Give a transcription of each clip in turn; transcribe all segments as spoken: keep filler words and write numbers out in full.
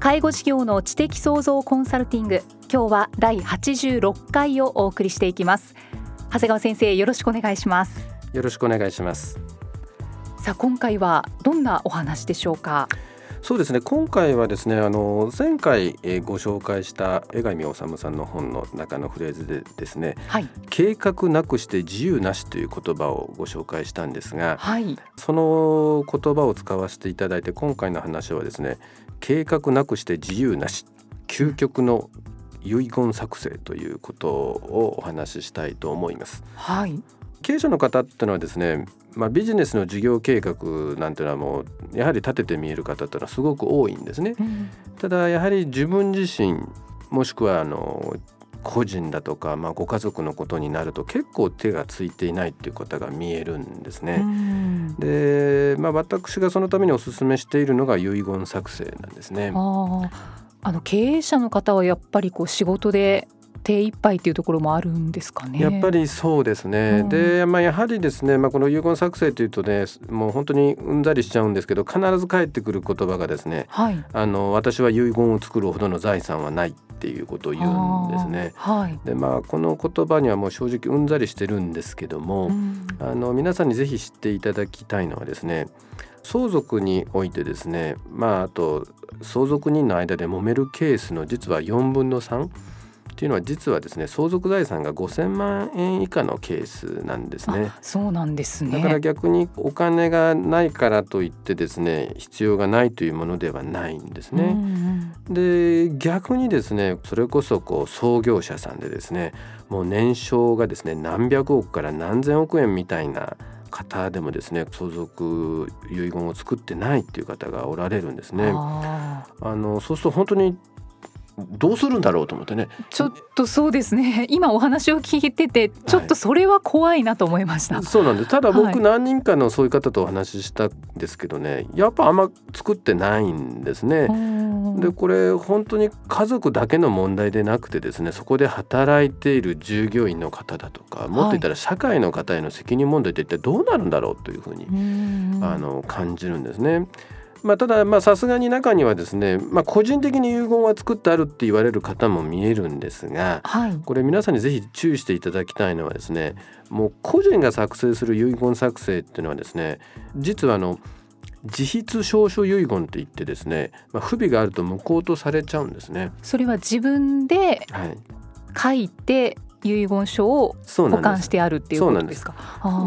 介護事業の知的創造コンサルティング、今日はだいはちじゅうろっかいをお送りしていきます。長谷川先生、よろしくお願いします。よろしくお願いします。さあ、今回はどんなお話でしょうか。そうですね、今回はですね、あの前回ご紹介した江上治さんの本の中のフレーズでですね、はい、計画なくして自由なしという言葉をご紹介したんですが、はい、その言葉を使わせていただいて、今回の話はですね、計画なくして自由なし、究極の遺言作成ということをお話ししたいと思います。はい、経営者の方ってのはですね、まあ、ビジネスの事業計画なんていうのはもうやはり立てて見える方っていうのはすごく多いんですね。うん、ただやはり自分自身、もしくはあの個人だとか、まあ、ご家族のことになると結構手がついていないっていう方が見えるんですね。うん、で、まあ、私がそのためにお勧めしているのが遺言作成なんですね。ああの経営者の方はやっぱりこう仕事で手一杯というところもあるんですかね。やっぱりそうですね。うん、で、まあ、やはりですね、まあ、この遺言作成というとね、もう本当にうんざりしちゃうんですけど、必ず返ってくる言葉がですね、はい、あの私は遺言を作るほどの財産はないっていうことを言うんですね。はい、で、まあ、この言葉にはもう正直うんざりしてるんですけども、うん、あの皆さんにぜひ知っていただきたいのはですね、相続においてですね、まあ、あと相続人の間で揉めるケースの実はよんぶんのさんというのは、実はですね、相続財産がごせんまんえん以下のケースなんですね。そうなんですね。だから逆にお金がないからといってですね、必要がないというものではないんですね。で、逆にですね、それこそこう創業者さんでですね、もう年商がですね、何百億から何千億円みたいな方でもですね、相続遺言を作ってないっていう方がおられるんですね。ああのそうすると本当にどうするんだろうと思ってね。ちょっとそうですね、今お話を聞いててちょっとそれは怖いなと思いました。はい、そうなんです。ただ僕何人かのそういう方とお話ししたんですけどね、はい、やっぱあんま作ってないんですね。で、これ本当に家族だけの問題でなくてですね、そこで働いている従業員の方だとか、もっと言ったら社会の方への責任問題って一体どうなるんだろうというふうにあの感じるんですね。まあ、たださすがに中にはですね、まあ、個人的に遺言は作ってあるって言われる方も見えるんですが、はい、これ皆さんにぜひ注意していただきたいのはですね、もう個人が作成する遺言作成っていうのはですね、実はあの自筆証書遺言っていってですね、まあ、不備があると無効とされちゃうんですね。それは自分で書いて、はい、遺言書を保管してあるっていうことですか。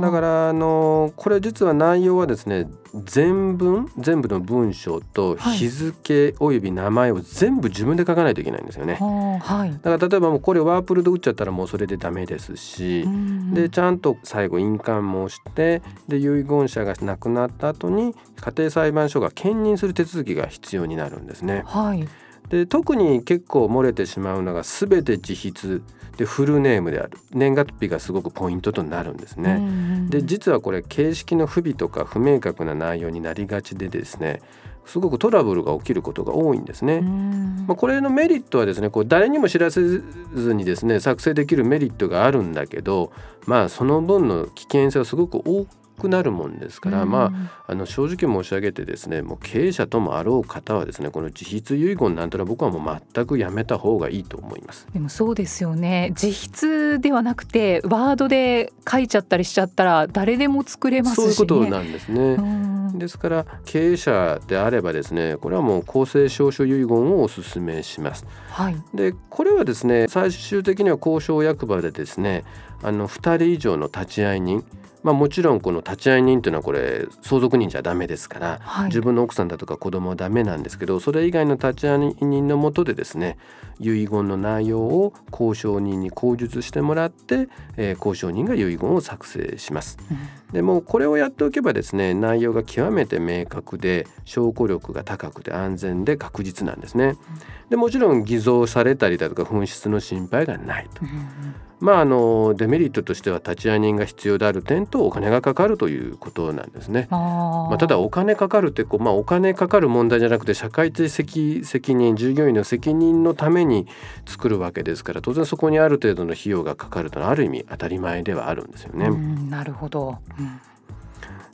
だからあのこれ実は内容はですね、全文全部の文章と日付および名前を全部自分で書かないといけないんですよね。はい、だから例えばもうこれワープルで打っちゃったらもうそれでダメですし、でちゃんと最後印鑑もして、で遺言者が亡くなった後に家庭裁判所が兼任する手続きが必要になるんですね。はい、で特に結構漏れてしまうのが、全て自筆でフルネームである、年月日がすごくポイントとなるんですね。で実はこれ形式の不備とか不明確な内容になりがちでですね、すごくトラブルが起きることが多いんですね。まあ、これのメリットはですね、こう誰にも知らせずにですね作成できるメリットがあるんだけど、まあ、その分の危険性はすごく大くなるもんですから、うん、まあ、あの正直申し上げてですね、もう経営者ともあろう方はですね、この自筆遺言なんてのは僕はもう全くやめた方がいいと思います。でもそうですよね、自筆ではなくてワードで書いちゃったりしちゃったら誰でも作れますしね。そういうことなんですね、うん、ですから経営者であればですね、これはもう公正証書遺言をお勧めします、はい、でこれはですね、最終的には公証役場でですね、あのふたり以上の立ち会い人、まあ、もちろんこの立ち会い人というのはこれ相続人じゃダメですから、はい、自分の奥さんだとか子供はダメなんですけど、それ以外の立ち会い人の下でですね、遺言の内容を公証人に口述してもらって、えー、公証人が遺言を作成します、うん、でもうこれをやっておけばですね、内容が極めて明確で証拠力が高くて安全で確実なんですね。でもちろん偽造されたりだとか紛失の心配がないと、うん、まあ、あのデメリットとしては立ち会い人が必要である点とお金がかかるということなんですね。あ、まあ、ただお金かかるってこう、まあ、お金かかる問題じゃなくて社会的責任、従業員の責任のために作るわけですから、当然そこにある程度の費用がかかるというのはある意味当たり前ではあるんですよね。うん、なるほど、うん、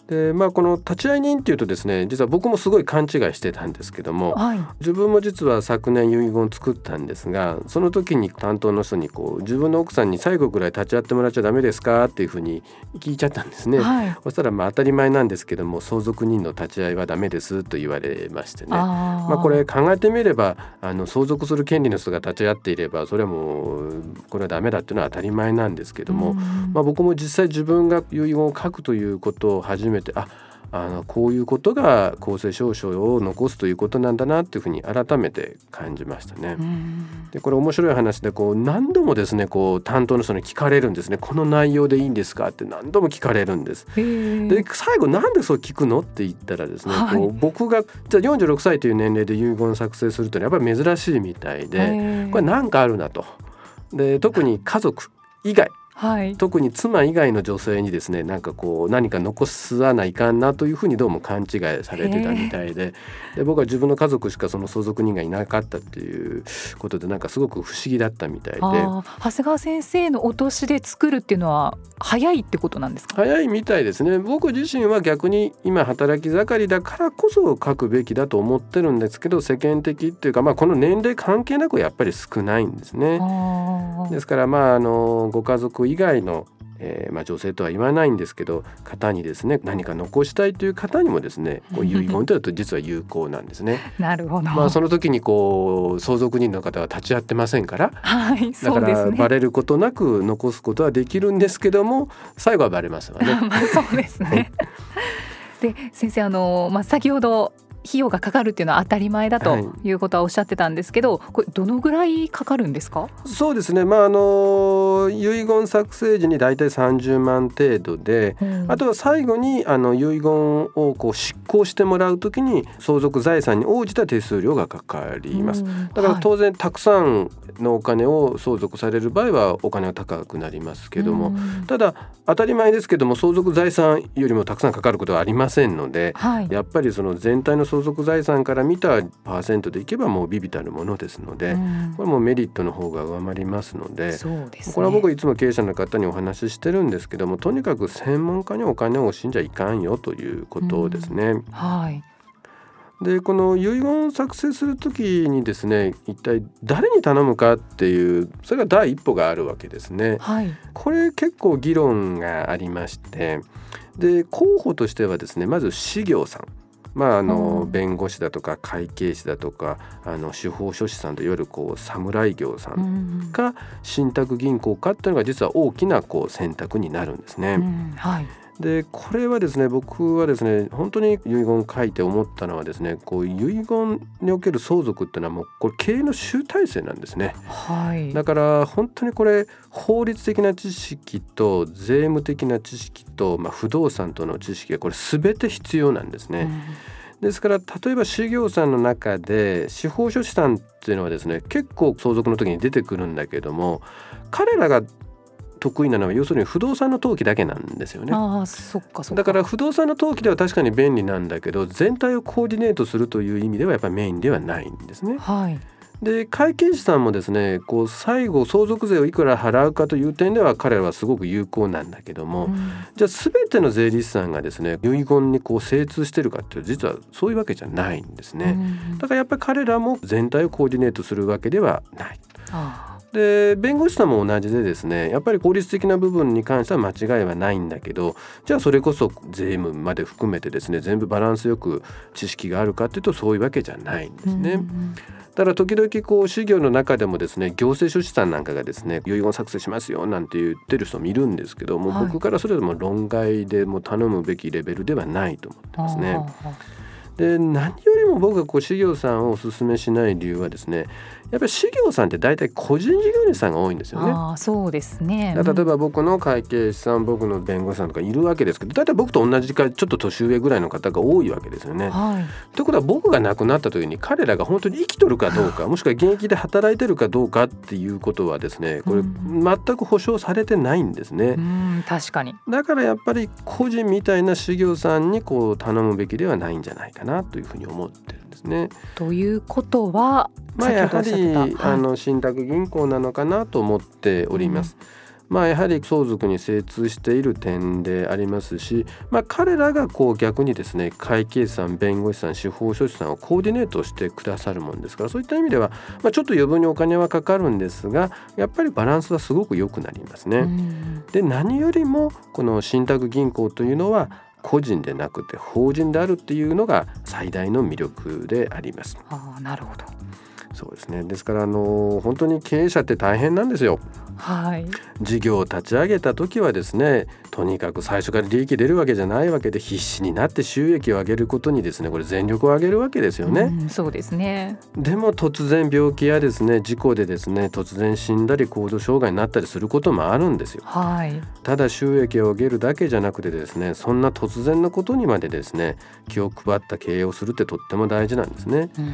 でまあ、この立ち会い人っていうとですね、実は僕もすごい勘違いしてたんですけども、はい、自分も実は昨年遺言を作ったんですが、その時に担当の人にこう自分の奥さんに最後くらい立ち会ってもらっちゃダメですかっていうふうに聞いちゃったんですね、はい、そしたらまあ当たり前なんですけども、相続人の立ち会いはダメですと言われましてね、あ、まあ、これ考えてみればあの相続する権利の人が立ち会っていればそれはもうこれはダメだっていうのは当たり前なんですけども、まあ、僕も実際自分が遺言を書くということを始めああのこういうことが公正証書を残すということなんだなというふうに改めて感じましたね。でこれ面白い話で、こう何度もですね、こう担当の人に聞かれるんですね。この内容でいいんですかって何度も聞かれるんです。で最後なんでそう聞くのって言ったらですね、はい、こう僕がじゃあよんじゅうろくさいという年齢で遺言作成するというのはやっぱり珍しいみたいで、これなんかあるなと。で特に家族以外、はい、特に妻以外の女性にですね、なんかこう何か残さないかんなというふうにどうも勘違いされてたみたい で, で僕は自分の家族しかその相続人がいなかったっていうことで、なんかすごく不思議だったみたいで。あ、長谷川先生のお年で作るっていうのは早いってことなんですか。早いみたいですね。僕自身は逆に今働き盛りだからこそ書くべきだと思ってるんですけど、世間的っていうか、まあ、この年齢関係なくやっぱり少ないんですね。ですから、まあ、あのご家族以外の、えーまあ、女性とは言わないんですけど方にですね、何か残したいという方にもですね、こう遺言というのは実は有効なんですね。なるほど、まあ、その時にこう相続人の方は立ち会ってませんから、はい、だからバレることなく残すことはできるんですけども、最後はバレますわね。まあそうですね。で先生、あの、まあ、先ほど費用がかかるっていうのは当たり前だということはおっしゃってたんですけど、はい、これどのぐらいかかるんですか。そうですね、まあ、あの遺言作成時にだいたいさんじゅうまん程度で、うん、あとは最後にあの遺言をこう執行してもらうときに相続財産に応じた手数料がかかります、うん、だから当然たくさんのお金を相続される場合はお金は高くなりますけども、うん、ただ当たり前ですけども相続財産よりもたくさんかかることはありませんので、はい、やっぱりその全体の相続財産から見たパーセントでいけばもう微々たるものですので、うん、これもメリットの方が上回りますの で, そうです、ね、これは僕いつも経営者の方にお話ししてるんですけども、とにかく専門家にお金を惜しんじゃいかんよということですね、うん、はい。でこの遺言を作成するときにですね、一体誰に頼むかっていう、それが第一歩があるわけですね、はい、これ結構議論がありまして、で候補としてはですね、まず司業さん、まあ、あの弁護士だとか会計士だとかあの司法書士さんといわゆるこう侍業さんか信託銀行かっていうのが実は大きなこう選択になるんですね、うん、はい。でこれはですね、僕はですね本当に遺言書いて思ったのはですね、こう遺言における相続っていうのはもうこれ経営の集大成なんですね、はい、だから本当にこれ法律的な知識と税務的な知識と、まあ、不動産との知識がこれ全て必要なんですね、うん、ですから例えば司業さんの中で司法書士さんっていうのはですね、結構相続の時に出てくるんだけども、彼らが得意なのは要するに不動産の登記だけなんですよね。あ、そっかそっか。だから不動産の登記では確かに便利なんだけど、全体をコーディネートするという意味ではやっぱりメインではないんですね、はい。で会計士さんもですね、こう最後相続税をいくら払うかという点では彼らはすごく有効なんだけども、うん、じゃあ全ての税理士さんがですね遺言にこう精通してるかっていうと実はそういうわけじゃないんですね、うん、だからやっぱり彼らも全体をコーディネートするわけではない。ああ、で弁護士さんも同じでですね、やっぱり法律的な部分に関しては間違いはないんだけど、じゃあそれこそ税務まで含めてですね全部バランスよく知識があるかっていうとそういうわけじゃないんですね、うんうん、だから時々こう修行の中でもですね行政書士さんなんかがですね遺言作成しますよなんて言ってる人もいるんですけども、はい、僕からそれでも論外でも頼むべきレベルではないと思ってますね。で何よりも僕がこう事業さんをおすすめしない理由はですね、やっぱり事業さんって大体個人事業主さんが多いんですよね。あ、そうですね、うん、例えば僕の会計士さん、僕の弁護士さんとかいるわけですけど、大体僕と同じかちょっと年上ぐらいの方が多いわけですよね、はい、ということは僕が亡くなった時に彼らが本当に生きとるかどうかもしくは現役で働いてるかどうかっていうことはですねこれ全く保証されてないんですね、うん、確かに。だからやっぱり個人みたいな事業さんにこう頼むべきではないんじゃないかなというふうに思ってるんですね。ということは、まあ、やはり、はい、あの信託銀行なのかなと思っております、うん、まあやはり相続に精通している点でありますし、まあ、彼らがこう逆にですね会計士さん、弁護士さん、司法書士さんをコーディネートしてくださるもんですから、そういった意味では、まあ、ちょっと余分にお金はかかるんですがやっぱりバランスはすごく良くなりますね、うん、で何よりもこの信託銀行というのは個人でなくて法人であるっていうのが最大の魅力であります。あ、なるほど、そうですね。ですからあの本当に経営者って大変なんですよ、はい、事業を立ち上げた時はですねとにかく最初から利益出るわけじゃないわけで必死になって収益を上げることにですねこれ全力を上げるわけですよね、うん、そうですね。でも突然病気やですね事故でですね突然死んだり高度障害になったりすることもあるんですよ、はい、ただ収益を上げるだけじゃなくてですねそんな突然のことにまでですね気を配った経営をするってとっても大事なんですね、うん、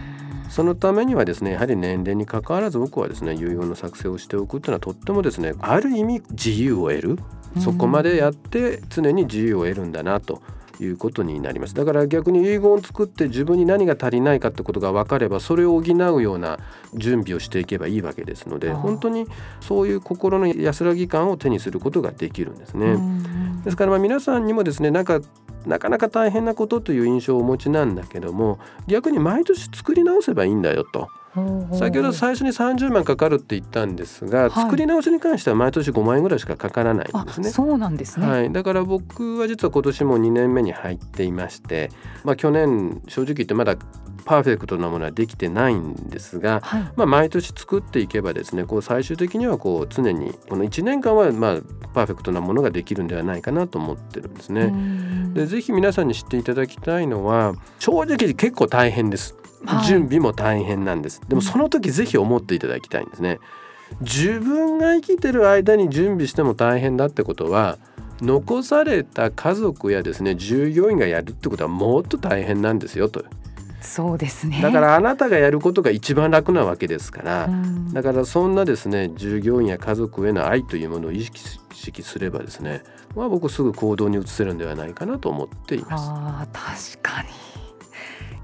そのためにはですねやはり年齢に関わらず僕はですね遺言の作成をしておくというのはとってもですねある意味自由を得る、そこまでやって常に自由を得るんだなということになります。だから逆に遺言を作って自分に何が足りないかってことが分かればそれを補うような準備をしていけばいいわけですので、本当にそういう心の安らぎ感を手にすることができるんですね。ですからまあ皆さんにもですねなんかなかなか大変なことという印象をお持ちなんだけども、逆に毎年作り直せばいいんだよと。先ほど最初にさんじゅうまんかかるって言ったんですが、はい、作り直しに関しては毎年ごまんえんぐらいしかかからないんですね。あ、そうなんですね、はい、だから僕は実は今年もにねんめに入っていまして、まあ、去年正直言ってまだパーフェクトなものはできてないんですが、はい、まあ、毎年作っていけばですねこう最終的にはこう常にこのいちねんかんはまあパーフェクトなものができるんではないかなと思ってるんですね。でぜひ皆さんに知っていただきたいのは正直結構大変です、はい、準備も大変なんです。でもその時ぜひ思っていただきたいんですね。自分が生きてる間に準備しても大変だってことは残された家族やですね従業員がやるってことはもっと大変なんですよと。そうですね、だからあなたがやることが一番楽なわけですから、うん、だからそんなですね従業員や家族への愛というものを意識し意識すればですね、まあ、僕すぐ行動に移せるんではないかなと思っています。あ、確かに。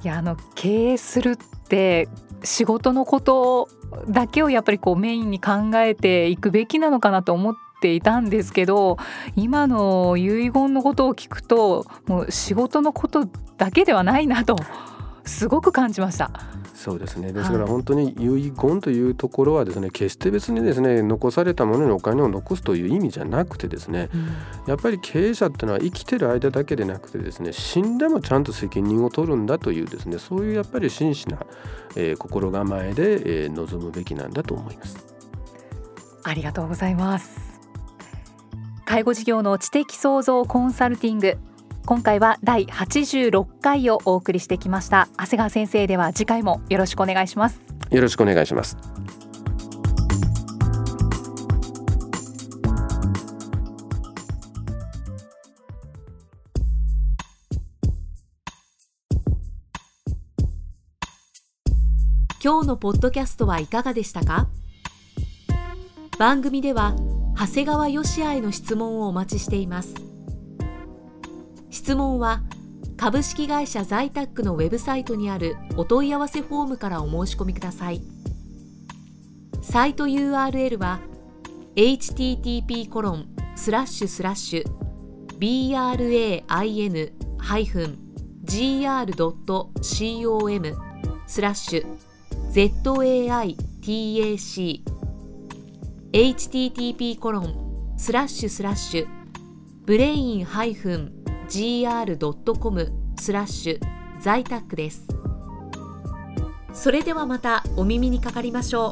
いや、あの経営するって仕事のことだけをやっぱりこうメインに考えていくべきなのかなと思っていたんですけど、今の遺言のことを聞くともう仕事のことだけではないなとすごく感じました。そうですね。ですから本当に遺言というところはですね、はい、決して別にですね残されたものにお金を残すという意味じゃなくてですね、うん、やっぱり経営者ってのは生きてる間だけでなくてですね死んでもちゃんと責任を取るんだというですねそういうやっぱり真摯な、えー、心構えで、えー、臨むべきなんだと思います。ありがとうございます。介護事業の知的創造コンサルティング、今回はだいはちじゅうろっかいをお送りしてきました。長谷川先生、では次回もよろしくお願いします。よろしくお願いします。今日のポッドキャストはいかがでしたか。番組では長谷川芳也への質問をお待ちしています。質問は株式会社在宅のウェブサイトにあるお問い合わせフォームからお申し込みください。サイト ユーアールエル は エイチティーティーピーコロンスラッシュスラッシュビーアールエーハイフンジーアールドットコムスラッシュゼットエーアイティーエーシー エイチティーティーピーコロンスラッシュスラッシュブレインハイフンジーアールドットコムスラッシュ在宅 です。それではまたお耳にかかりましょう。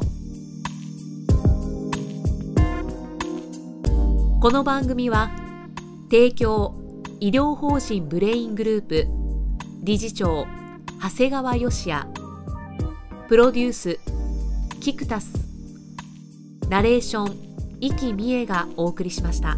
この番組は提供医療法人ブレイングループ理事長長谷川義也、プロデュースキクタス、ナレーション生きみえがお送りしました。